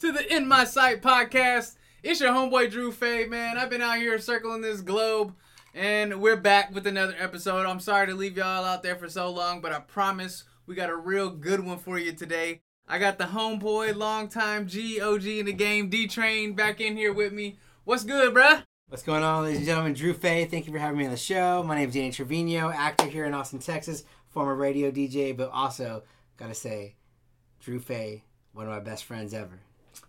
to the In My Sight podcast. It's your homeboy Drew Fay, man. I've been out here circling this globe, and we're back with another episode. I'm sorry to leave y'all out there for so long, but I promise we got a real good one for you today. I got the homeboy, longtime GOG in the game, D-Train, back in here with me. What's good, bruh? What's going on, ladies and gentlemen? Drew Fay, thank you for having me on the show. My name is Danny Trevino, actor here in Austin, Texas, former radio DJ, but also, gotta say, Drew Fay, one of my best friends ever.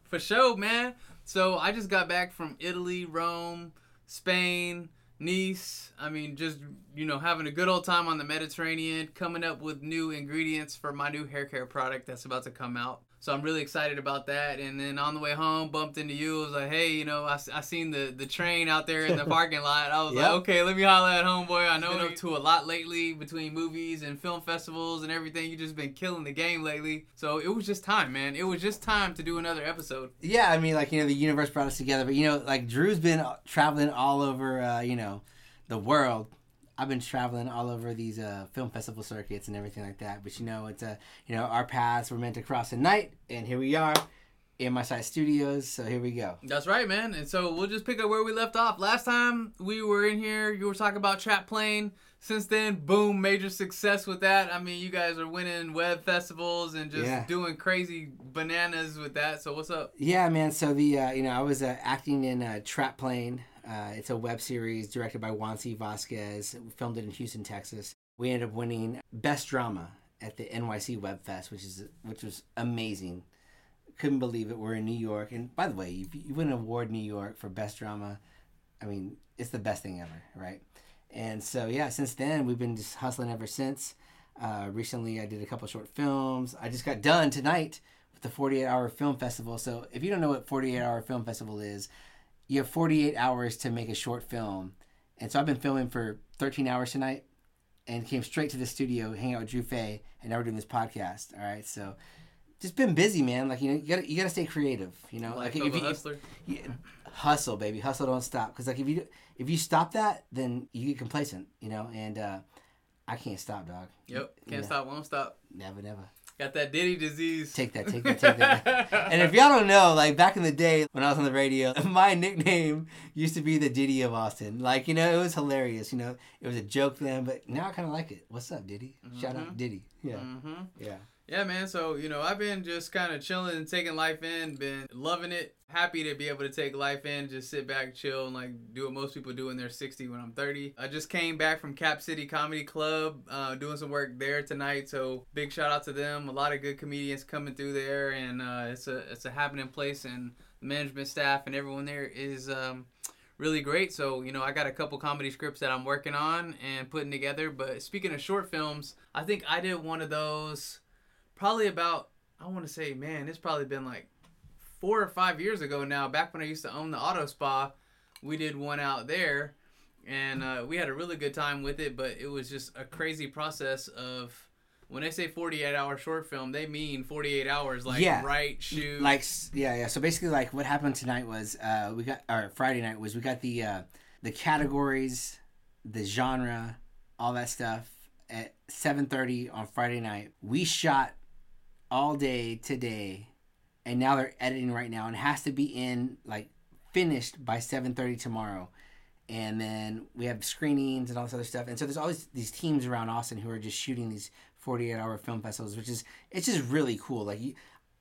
For sure, man. So I just got back from Italy, Rome, Spain, Nice. I mean, just, you know, having a good old time on the Mediterranean, coming up with new ingredients for my new hair care product that's about to come out. So I'm really excited about that. And then on the way home, bumped into you. I was like, hey, you know, I seen the train out there in the parking lot. I was like, okay, let me holler at homeboy. I know you're up to a lot lately between movies and film festivals and everything. You just been killing the game lately. So it was just time, man. It was just time to do another episode. Yeah, I mean, like, you know, the universe brought us together. But, you know, like, Drew's been traveling all over, you know, the world. I've been traveling all over these film festival circuits and everything like that. But, you know, it's you know, our paths were meant to cross at night, and here we are in my side studios. So here we go. That's right, man. And so we'll just pick up where we left off. Last time we were in here, you were talking about Trap Plane. Since then, boom, major success with that. I mean, you guys are winning web festivals and just doing crazy bananas with that. So what's up? Yeah, man. So the you know, I was acting in Trap Plane. It's a web series directed by Juan C. Vasquez. We filmed it in Houston, Texas. We ended up winning Best Drama at the NYC Web Fest, which was amazing. Couldn't believe it. We're in New York. And by the way, you win an award in New York for Best Drama. I mean, it's the best thing ever, right? And so, yeah, since then, we've been just hustling ever since. Recently, I did a couple short films. I just got done tonight with the 48-Hour Film Festival. So if you don't know what 48-Hour Film Festival is, you have 48 hours to make a short film. And so I've been filming for 13 hours tonight and came straight to the studio, hang out with Drew Fay, and now we're doing this podcast. All right. So just been busy, man. Like, you know, you gotta stay creative, you know, like if you hustle, baby, hustle, don't stop. Cause like, if you stop that, then you get complacent, you know, and, I can't stop, dog. Yep. Can't stop, won't stop. Never, never. Got that Diddy disease. Take that. And if y'all don't know, like back in the day when I was on the radio, my nickname used to be the Diddy of Austin. Like, you know, it was hilarious. You know, it was a joke then, but now I kind of like it. What's up, Diddy? Mm-hmm. Shout out Diddy. Yeah. Mm-hmm. Yeah. Yeah, man. So, you know, I've been just kind of chilling and taking life in, been loving it. Happy to be able to take life in, just sit back, chill, and like do what most people do in their 60 when I'm 30. I just came back from Cap City Comedy Club, doing some work there tonight. So big shout out to them. A lot of good comedians coming through there, and it's a happening place, and the management staff and everyone there is really great. So, you know, I got a couple comedy scripts that I'm working on and putting together. But speaking of short films, I think I did one of those probably about, I want to say, man, it's probably been like 4 or 5 years ago now, back when I used to own the auto spa. We did one out there, and we had a really good time with it, but it was just a crazy process of, when they say 48-hour short film, they mean 48 hours, like, right, shoot. Like, yeah. So basically, like, what happened tonight was, Friday night was, we got the categories, the genre, all that stuff at 7:30 on Friday night. We shot all day today. And now they're editing right now and has to be in, like, finished by 7:30 tomorrow. And then we have screenings and all this other stuff. And so there's always these teams around Austin who are just shooting these 48-hour film festivals, which is, it's just really cool. Like,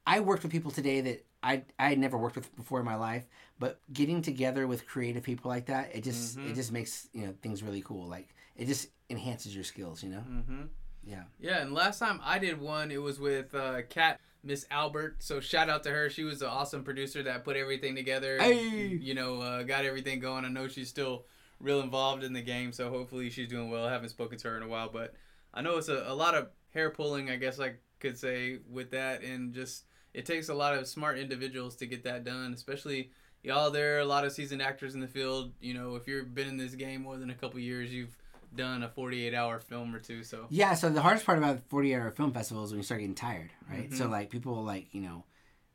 I worked with people today that I had never worked with before in my life, but getting together with creative people like that, it just makes, you know, things really cool. Like, it just enhances your skills, you know? Mm-hmm. Yeah. Yeah, and last time I did one, it was with Kat, Miss Albert. So shout out to her. She was an awesome producer that put everything together. Hey. And, you know, got everything going. I know she's still real involved in the game, so hopefully she's doing well. I haven't spoken to her in a while, but I know it's a lot of hair pulling, I guess I could say, with that, and just it takes a lot of smart individuals to get that done, especially y'all. There are a lot of seasoned actors in the field. You know, if you've been in this game more than a couple years, you've done a 48-hour film or two. So yeah, so the hardest part about 48-hour film festival is when you start getting tired, right? Mm-hmm. So like people, like, you know,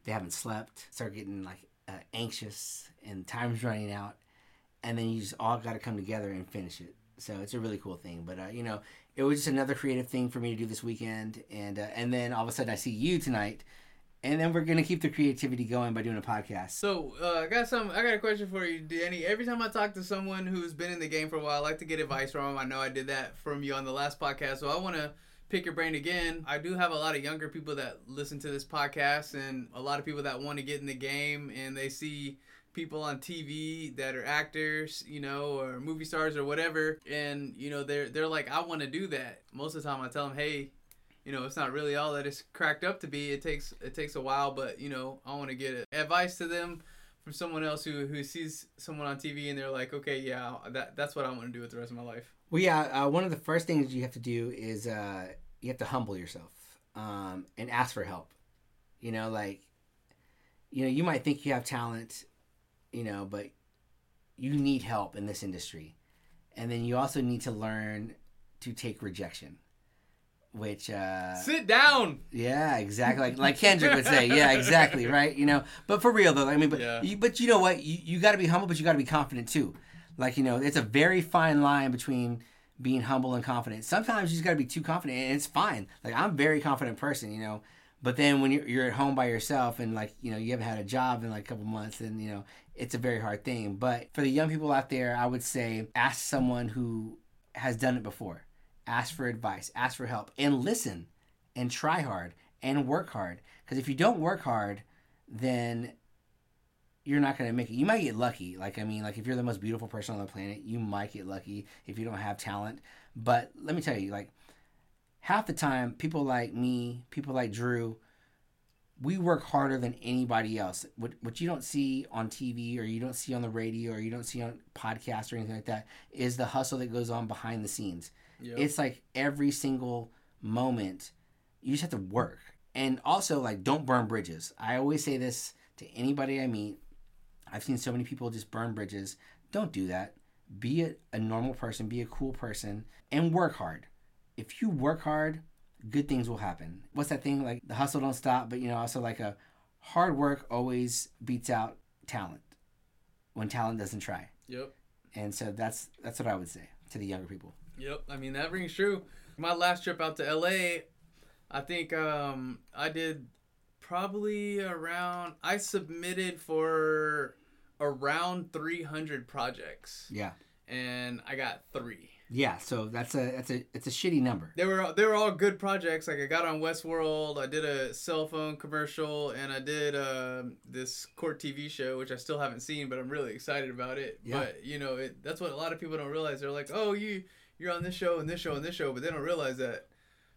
they haven't slept, start getting like anxious, and time's running out, and then you just all got to come together and finish it. So it's a really cool thing, but you know, it was just another creative thing for me to do this weekend, and then all of a sudden I see you tonight, And then we're gonna keep the creativity going by doing a podcast. So I got a question for you, Danny. Every time I talk to someone who's been in the game for a while, I like to get advice from them. I know I did that from you on the last podcast, so I want to pick your brain again. I do have a lot of younger people that listen to this podcast, and a lot of people that want to get in the game, and they see people on TV that are actors, you know, or movie stars or whatever, and you know they're like, I want to do that. Most of the time, I tell them, hey, you know, it's not really all that it's cracked up to be. It takes a while, but, you know, I want to get advice to them from someone else who sees someone on TV and they're like, okay, yeah, that's what I want to do with the rest of my life. Well, yeah, one of the first things you have to do is you have to humble yourself and ask for help. You know, like, you know, you might think you have talent, you know, but you need help in this industry. And then you also need to learn to take rejection. Which sit down. Yeah, exactly. Like Kendrick would say. Yeah, exactly. Right. You know, but for real though. I mean, but you know what? You got to be humble, but you got to be confident too. Like, you know, it's a very fine line between being humble and confident. Sometimes you just got to be too confident, and it's fine. Like, I'm a very confident person, you know. But then when you're at home by yourself and, like, you know, you haven't had a job in like a couple months, and you know it's a very hard thing. But for the young people out there, I would say ask someone who has done it before. Ask for advice, ask for help, and listen, and try hard, and work hard. Because if you don't work hard, then you're not going to make it. You might get lucky. Like, I mean, like, if you're the most beautiful person on the planet, you might get lucky if you don't have talent. But let me tell you, like, half the time, people like me, people like Drew, we work harder than anybody else. What you don't see on TV, or you don't see on the radio, or you don't see on podcasts or anything like that, is the hustle that goes on behind the scenes. Yep. It's like every single moment, you just have to work. And also, like, don't burn bridges. I always say this to anybody I meet. I've seen so many people just burn bridges. Don't do that. Be a normal person, be a cool person, and work hard. If you work hard, good things will happen. What's that thing? Like, the hustle don't stop, but, you know, also like a hard work always beats out talent when talent doesn't try. Yep. And so that's what I would say to the younger people. Yep, I mean, that rings true. My last trip out to L.A., I think I did probably around... I submitted for around 300 projects. Yeah. And I got 3. Yeah, so it's a shitty number. They were all good projects. Like, I got on Westworld, I did a cell phone commercial, and I did this Court TV show, which I still haven't seen, but I'm really excited about it. Yeah. But, you know, that's what a lot of people don't realize. They're like, oh, you're on this show and this show and this show, but they don't realize that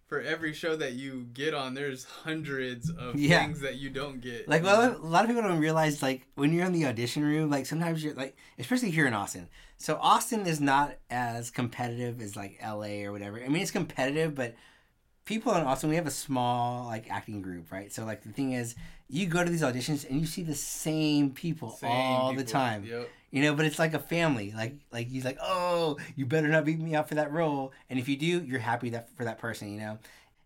for every show that you get on, there's hundreds of things that you don't get. Like, well, a lot of people don't realize, like, when you're in the audition room, like, sometimes you're, like, especially here in Austin. So Austin is not as competitive as, like, LA or whatever. I mean, it's competitive, but people in Austin, we have a small, like, acting group, right? So, like, the thing is, you go to these auditions and you see the same people the time. Yep. You know, but it's like a family. Like he's like, oh, you better not beat me out for that role. And if you do, you're happy for that person, you know.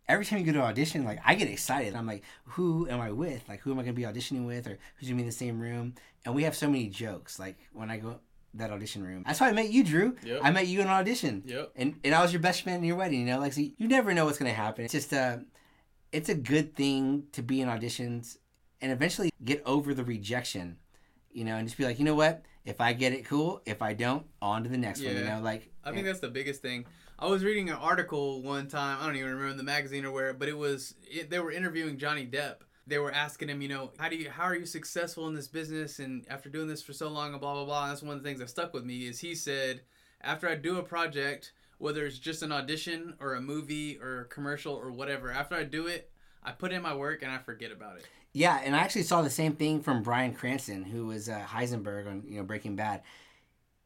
Every time you go to audition, like, I get excited. I'm like, who am I with? Like, who am I going to be auditioning with? Or who's going to be in the same room? And we have so many jokes, like, when I go that audition room. That's how I met you, Drew. Yep. I met you in an audition. Yep. And I was your best man in your wedding, you know. Like, so you never know what's going to happen. It's just it's a good thing to be in auditions and eventually get over the rejection, you know, and just be like, you know what? If I get it, cool. If I don't, on to the next one, you know? Like, I think that's the biggest thing. I was reading an article one time, I don't even remember the magazine or where, but they were interviewing Johnny Depp. They were asking him, you know, how are you successful in this business and after doing this for so long and blah, blah, blah. And that's one of the things that stuck with me is he said, after I do a project, whether it's just an audition or a movie or a commercial or whatever, after I do it, I put in my work and I forget about it. Yeah, and I actually saw the same thing from Bryan Cranston, who was Heisenberg on, you know, Breaking Bad,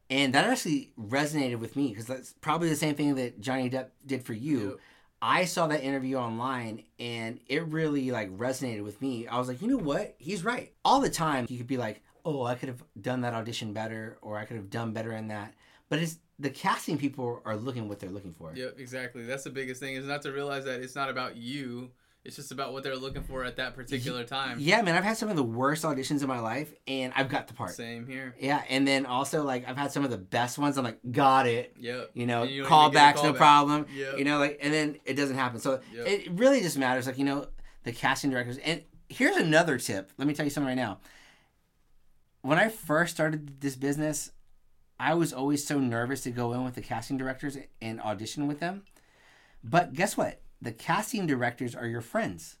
and that actually resonated with me because that's probably the same thing that Johnny Depp did for you. Yep. I saw that interview online, and it really, like, resonated with me. I was like, you know what? He's right. All the time, he could be like, oh, I could have done that audition better, or I could have done better in that, but it's the casting people are looking what they're looking for. Yep, exactly. That's the biggest thing is not to realize that it's not about you. It's just about what they're looking for at that particular time. Yeah, man, I've had some of the worst auditions in my life, and I've got the part. Same here. Yeah, and then also, like, I've had some of the best ones. I'm like, got it. Yep. You know, callbacks, no problem. Yep. You know, like, and then it doesn't happen. So it really just matters, like, you know, the casting directors. And Here's another tip. Let me tell you something right now. When I first started this business, I was always so nervous to go in with the casting directors and audition with them. But guess what? The casting directors are your friends.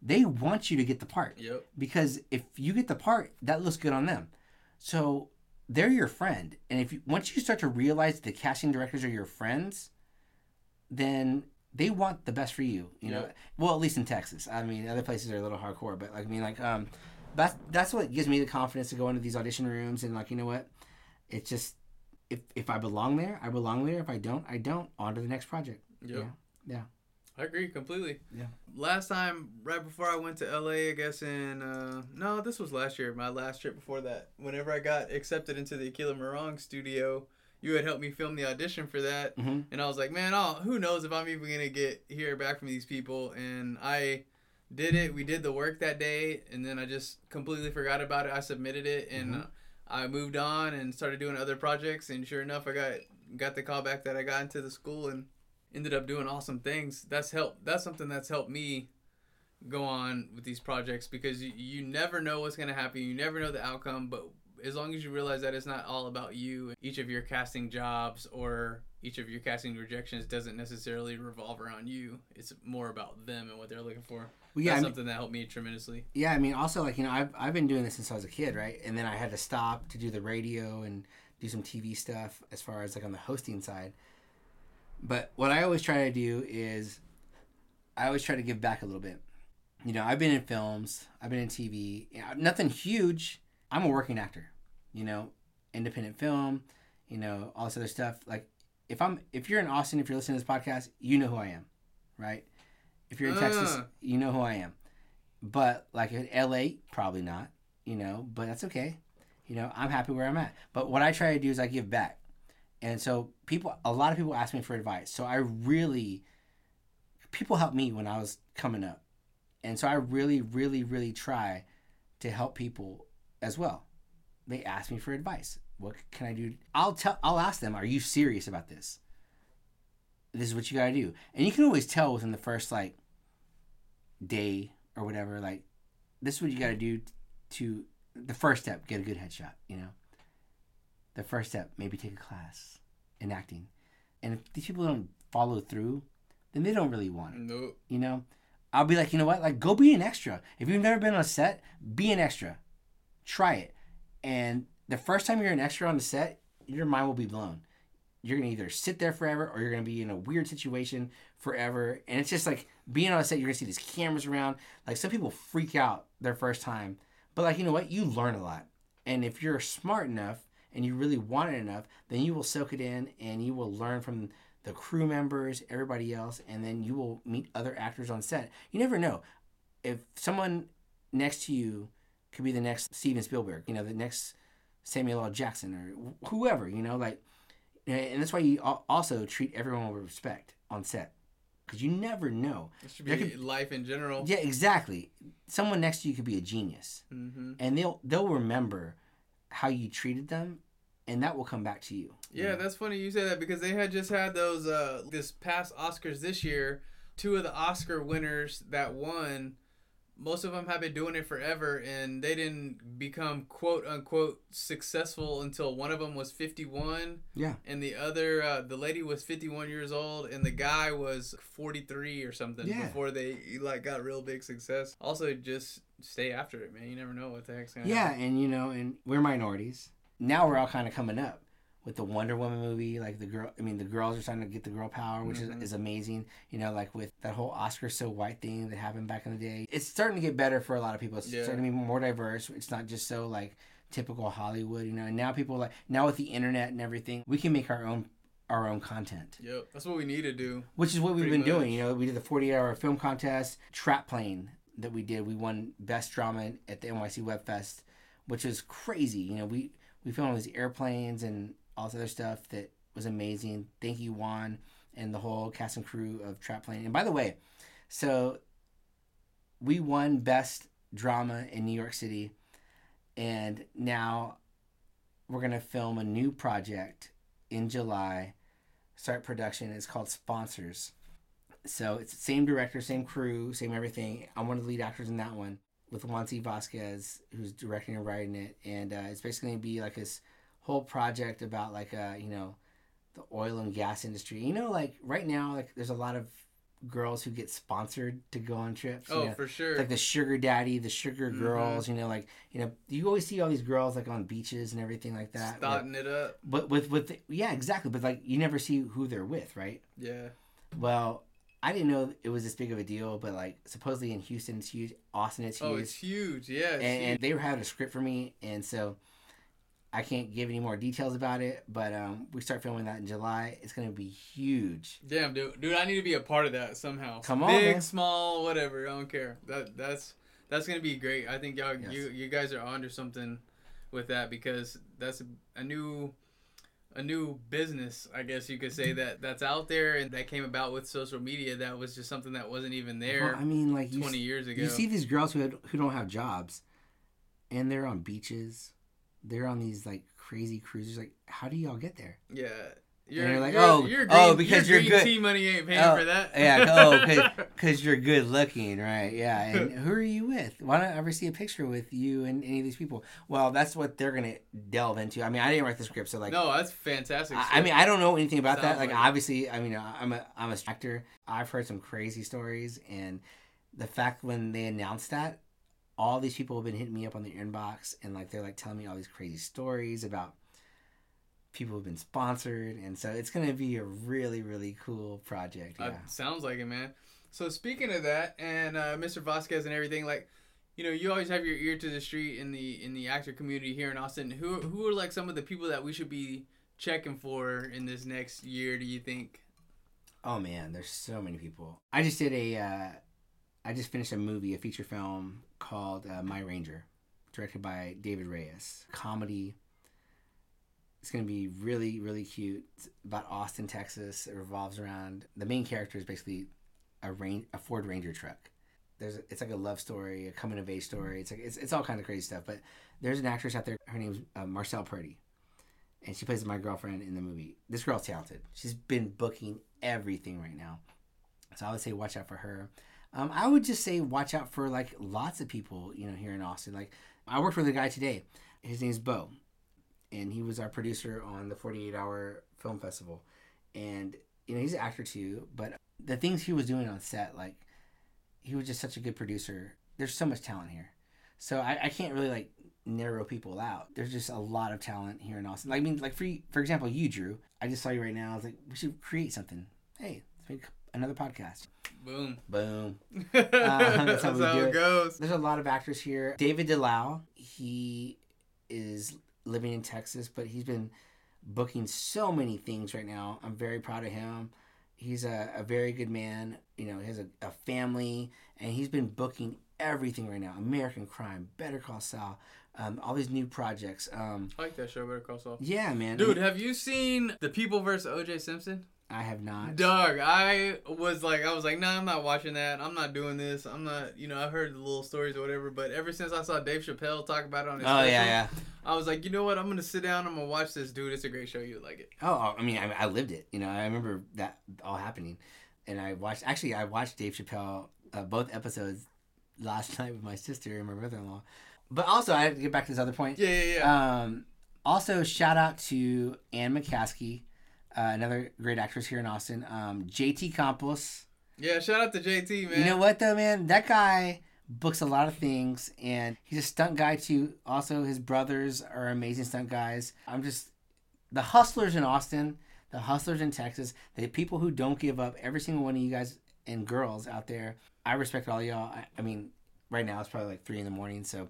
They want you to get the part. Yep. Because if you get the part, that looks good on them. So they're your friend. And if you, once you start to realize the casting directors are your friends, then they want the best for you. You know, well, at least in Texas. I mean, other places are a little hardcore, but like, I mean, like, that's what gives me the confidence to go into these audition rooms and like, you know what? It's just, if I belong there, I belong there. If I don't, I don't. On to the next project. Yep. Yeah. I agree completely. Yeah. Last time, right before I went to LA, I guess in, no, this was last year, my last trip before that. Whenever I got accepted into the Akilah Morong studio, you had helped me film the audition for that. Mm-hmm. And I was like, man, who knows if I'm even going to hear back from these people. And I did it. We did the work that day. And then I just completely forgot about it. I submitted it and I moved on and started doing other projects. And sure enough, I got the call back that I got into the school and ended up doing awesome things. That's something that's helped me go on with these projects, because you never know what's going to happen. You never know the outcome, but as long as you realize that it's not all about you, each of your casting jobs or each of your casting rejections doesn't necessarily revolve around you. It's more about them and what they're looking for. Well, yeah, something that helped me tremendously. Yeah, I mean, also, like, you know, I've been doing this since I was a kid, right? And then I had to stop to do the radio and do some TV stuff as far as, like, on the hosting side. But what I always try to do is I always try to give back a little bit. You know, I've been in films. I've been in TV. You know, nothing huge. I'm a working actor, you know, independent film, you know, all this other stuff. Like, if you're in Austin, if you're listening to this podcast, you know who I am, right? If you're in Texas, you know who I am. But, like, in L.A., probably not, you know, but that's okay. You know, I'm happy where I'm at. But what I try to do is I give back. And so a lot of people ask me for advice. So people helped me when I was coming up. And so I really, really, really try to help people as well. They ask me for advice. What can I do? I'll ask them, are you serious about this? This is what you got to do. And you can always tell within the first, like, day or whatever, like, this is what you got to do to, the first step, get a good headshot, you know? The first step, maybe take a class in acting. And if these people don't follow through, then they don't really want it. Nope. You know? I'll be like, you know what? Like, go be an extra. If you've never been on a set, be an extra. Try it. And the first time you're an extra on the set, your mind will be blown. You're going to either sit there forever or you're going to be in a weird situation forever. And it's just like being on a set, you're going to see these cameras around. Like, some people freak out their first time. But, like, you know what? You learn a lot. And if you're smart enough, and you really want it enough, then you will soak it in and you will learn from the crew members, everybody else, and then you will meet other actors on set. You never know. If someone next to you could be the next Steven Spielberg, you know, the next Samuel L. Jackson or whoever, you know, like, and that's why you also treat everyone with respect on set, because you never know. It should be life in general. Yeah, exactly. Someone next to you could be a genius, and they'll remember how you treated them, and that will come back to you. Yeah, that's funny you say that, because they had just had those this past Oscars this year, 2 of the Oscar winners that won, most of them have been doing it forever, and they didn't become quote unquote successful until one of them was 51. Yeah. And the other the lady was 51 years old and the guy was 43 or something before they got real big success. Also, just stay after it, man. You never know what the heck's going to happen. Yeah, and you know, and we're minorities. Now we're all kind of coming up with the Wonder Woman movie, like the girls are starting to get the girl power, which is amazing. You know, like with that whole Oscar so white thing that happened back in the day. It's starting to get better for a lot of people. It's starting to be more diverse. It's not just so like typical Hollywood, you know. And now people now with the internet and everything, we can make our own content. Yep. That's what we need to do. Which is what we've been doing, you know. We did the 48-hour film contest, Trap Plane. That we did. We won Best Drama at the NYC Web Fest, which was crazy. You know, we filmed all these airplanes and all this other stuff that was amazing. Thank you, Juan, and the whole cast and crew of Trap Plane. And by the way, so we won Best Drama in New York City, and now we're going to film a new project in July, start production. It's called Sponsors. So it's the same director, same crew, same everything. I'm one of the lead actors in that one. with Juan C. Vasquez, who's directing and writing it, and it's basically going to be like this whole project about like you know, the oil and gas industry. You know, like right now, like there's a lot of girls who get sponsored to go on trips. Oh, you know, for sure. Like the sugar daddy, the sugar girls, you know, like, you know, you always see all these girls like on beaches and everything like that. Starting it up. But with the, yeah, exactly. But like, you never see who they're with, right? Yeah. Well, I didn't know it was this big of a deal, but like supposedly in Houston, it's huge. Austin, it's huge. Oh, it's huge. Yeah. And they had a script for me. And so I can't give any more details about it, but we start filming that in July. It's going to be huge. Damn, dude, I need to be a part of that somehow. Come on, big, man. Small, whatever. I don't care. That's going to be great. I think y'all, you guys are onto something with that, because that's a new business, I guess you could say, that's out there and that came about with social media. That was just something that wasn't even there. Well, I mean, like 20 years ago, you see these girls who don't have jobs, and they're on beaches. They're on these like crazy cruises. Like, how do y'all get there? Yeah, you're like, because your green tea money ain't paying for that. Yeah, because you're good looking, right? Yeah, and who are you with? Why don't I ever see a picture with you and any of these people? Well, that's what they're gonna delve into. I mean, I didn't write the script, so like, no, that's fantastic. I mean, I don't know anything about that. Like, obviously, I mean, I'm a actor. I've heard some crazy stories, and the fact when they announced that, all these people have been hitting me up on the inbox, and like they're like telling me all these crazy stories about people who've been sponsored, and so it's gonna be a really, really cool project. Yeah, sounds like it, man. So speaking of that, and Mr. Vasquez and everything, like, you know, you always have your ear to the street in the actor community here in Austin. Who are like some of the people that we should be checking for in this next year, do you think? Oh man, there's so many people. I just did I just finished a movie, a feature film called My Ranger, directed by David Reyes. Comedy. It's going to be really, really cute. It's about Austin, Texas. It revolves around, the main character is basically a Ford Ranger truck. It's like a love story, a coming of age story. It's like it's all kind of crazy stuff. But there's an actress out there. Her name's Marcel Purdy, and she plays my girlfriend in the movie. This girl's talented. She's been booking everything right now, so I would say watch out for her. I would just say watch out for like lots of people, you know, here in Austin. Like, I worked with a guy today. His name's Bo, and he was our producer on the 48-hour film festival. And you know, he's an actor too. But the things he was doing on set, like, he was just such a good producer. There's so much talent here, so I can't really like narrow people out. There's just a lot of talent here in Austin. Like, I mean, like for example, you, Drew. I just saw you right now. I was like, we should create something. Hey, let's make another podcast. Boom. That's how it goes. There's a lot of actors here. David DeLau, he is living in Texas, but he's been booking so many things right now. I'm very proud of him. He's a very good man. You know, he has a family, and he's been booking everything right now. American Crime, Better Call Saul, all these new projects. I like that show, Better Call Saul. Yeah, man. Dude, have you seen The People vs. O.J. Simpson? I have not. Dog, I was like, nah, I'm not watching that. I'm not doing this. I'm not, you know, I heard the little stories or whatever, but ever since I saw Dave Chappelle talk about it on his special, yeah. I was like, you know what? I'm going to sit down. I'm going to watch this, dude. It's a great show. You would like it. Oh, I mean, I lived it. You know, I remember that all happening. And I watched Dave Chappelle, both episodes last night with my sister and my brother-in-law. But also, I have to get back to this other point. Yeah. Also, shout out to Ann McCaskey. Another great actress here in Austin. JT Campos. Yeah, shout out to JT, man. You know what, though, man? That guy books a lot of things, and he's a stunt guy, too. Also, his brothers are amazing stunt guys. The hustlers in Austin, the hustlers in Texas, the people who don't give up, every single one of you guys and girls out there, I respect all y'all. I mean, right now it's probably like 3 in the morning, so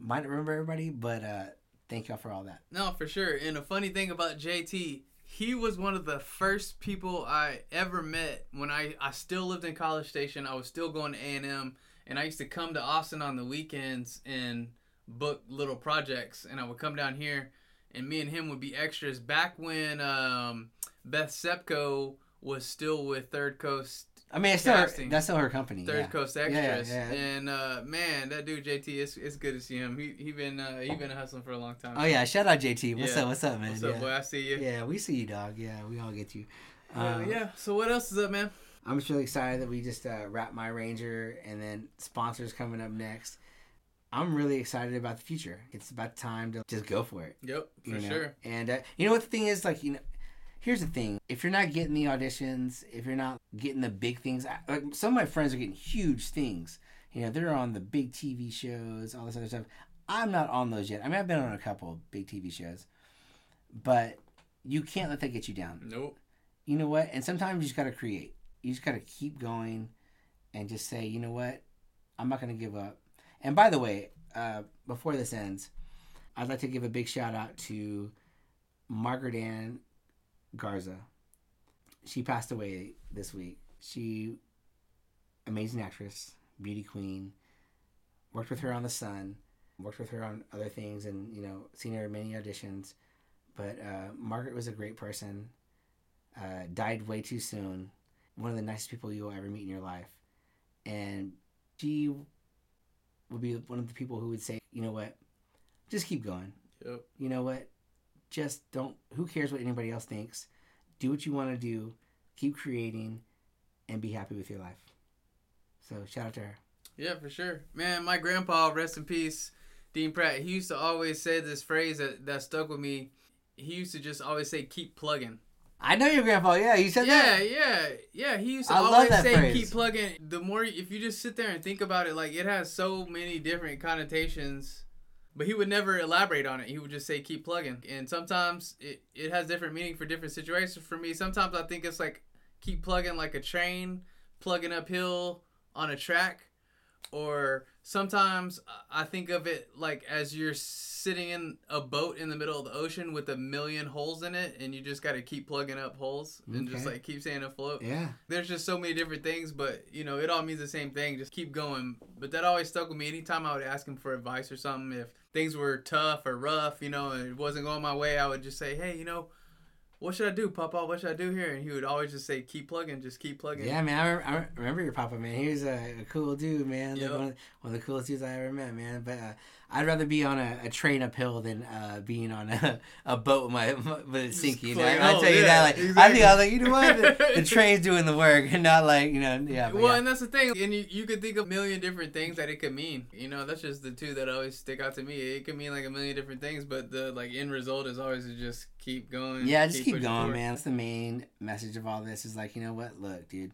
might not remember everybody, but thank y'all for all that. No, for sure. And a funny thing about JT, he was one of the first people I ever met when I still lived in College Station. I was still going to A&M, and I used to come to Austin on the weekends and book little projects, and I would come down here, and me and him would be extras back when Beth Sepko was still with Third Coast. I mean, that's still her company. Third Coast Extras. Yeah. And man, that dude JT, it's good to see him. He been hustling for a long time. Oh yeah, shout out JT. What's up, man? What's up, boy? I see you. Yeah, we see you, dog. Yeah, we all get you. So what else is up, man? I'm just really excited that we just wrapped My Ranger, and then Sponsors coming up next. I'm really excited about the future. It's about time to just go for it. Yep, for sure. And you know what the thing is? Like, you know, here's the thing. If you're not getting the auditions, if you're not getting the big things, like some of my friends are getting huge things. You know, they're on the big TV shows, all this other stuff. I'm not on those yet. I mean, I've been on a couple of big TV shows, but you can't let that get you down. Nope. You know what? And sometimes you just got to create. You just got to keep going and just say, you know what? I'm not going to give up. And by the way, before this ends, I'd like to give a big shout out to Margaret Ann Garza. She passed away this week. She, amazing actress, beauty queen, worked with her on The Sun, worked with her on other things, and, you know, seen her in many auditions. But Margaret was a great person, died way too soon, one of the nicest people you'll ever meet in your life. And she would be one of the people who would say, you know what, just keep going. Yep. You know what, just don't, who cares what anybody else thinks? Do what you want to do, keep creating, and be happy with your life. So shout out to her. Yeah, for sure. Man, my grandpa, rest in peace, Dean Pratt, he used to always say this phrase that stuck with me. He used to just always say, keep plugging. I know your grandpa. Yeah, he said that. Yeah. He used to always say, phrase. Keep plugging. The more, if you just sit there and think about it, like, it has so many different connotations, but he would never elaborate on it. He would just say, keep plugging. And sometimes it has different meaning for different situations. For me, sometimes I think it's like, keep plugging like a train, plugging uphill on a track. Or sometimes I think of it like as you're sitting in a boat in the middle of the ocean with 1,000,000 holes in it, and you just got to keep plugging up holes and just like keep staying afloat. Yeah. There's just so many different things, but you know, it all means the same thing. Just keep going. But that always stuck with me. Anytime I would ask him for advice or something, if things were tough or rough, you know, and it wasn't going my way, I would just say, hey, you know, what should I do, Papa? What should I do here? And he would always just say, keep plugging, just keep plugging. Yeah, man, I remember your Papa, man. He was a cool dude, man. Yep. Like one of the coolest dudes I ever met, man. But I'd rather be on a train uphill than being on a boat with it sinking. You know? I'll tell you that. Like, exactly. I think I was like, you know what? The train's doing the work and not like, you know. Yeah. Well, and that's the thing. And you could think of 1,000,000 different things that it could mean. You know, that's just the two that always stick out to me. It could mean like 1,000,000 different things, but the like end result is always to just keep going. Yeah, just keep going, man. That's the main message of all this is like, you know what? Look, dude,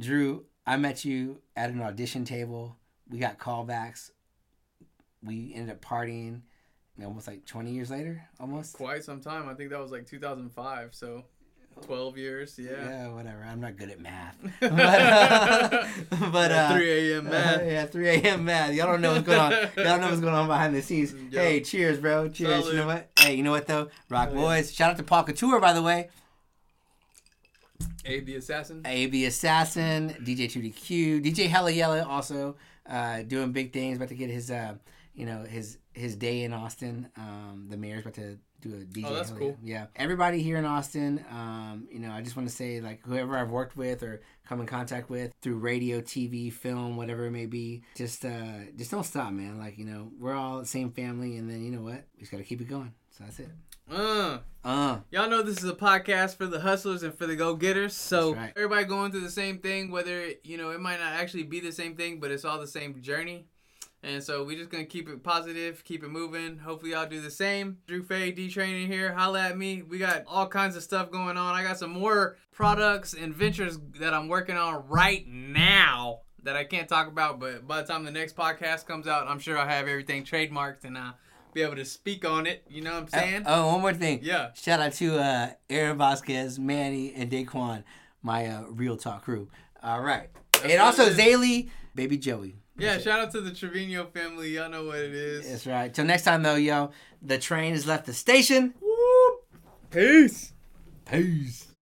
Drew, I met you at an audition table. We got callbacks. We ended up partying almost like 20 years later, almost. Quite some time. I think that was like 2005, so 12 years, yeah. Yeah, whatever. I'm not good at math. But, 3 a.m. math. 3 a.m. math. Y'all don't know what's going on. Y'all know what's going on behind the scenes. Yo. Hey, cheers, bro. Cheers. Solid. You know what? Hey, you know what, though? Rock boys. Shout out to Paul Couture, by the way. A B Assassin. A B Assassin. DJ 2DQ. DJ Hella Yellow also doing big things. About to get his... his day in Austin. The mayor's about to do a DJ. Oh, that's cool. Yeah. Everybody here in Austin, I just want to say, like, whoever I've worked with or come in contact with through radio, TV, film, whatever it may be, just don't stop, man. Like, you know, we're all the same family, and then you know what? We just got to keep it going. So that's it. Y'all know this is a podcast for the hustlers and for the go-getters, so right. Everybody going through the same thing, whether, you know, it might not actually be the same thing, but it's all the same journey. And so we're just going to keep it positive, keep it moving. Hopefully y'all do the same. Drew Fay, D-Training here. Holla at me. We got all kinds of stuff going on. I got some more products and ventures that I'm working on right now that I can't talk about. But by the time the next podcast comes out, I'm sure I'll have everything trademarked and be able to speak on it. You know what I'm saying? One more thing. Yeah. Shout out to Aaron Vasquez, Manny, and Daquan, my Real Talk crew. All right. That's and also Zaylee, Baby Joey. Yeah, shout out to the Trevino family. Y'all know what it is. That's right. Till next time, though, yo, the train has left the station. Woo! Peace.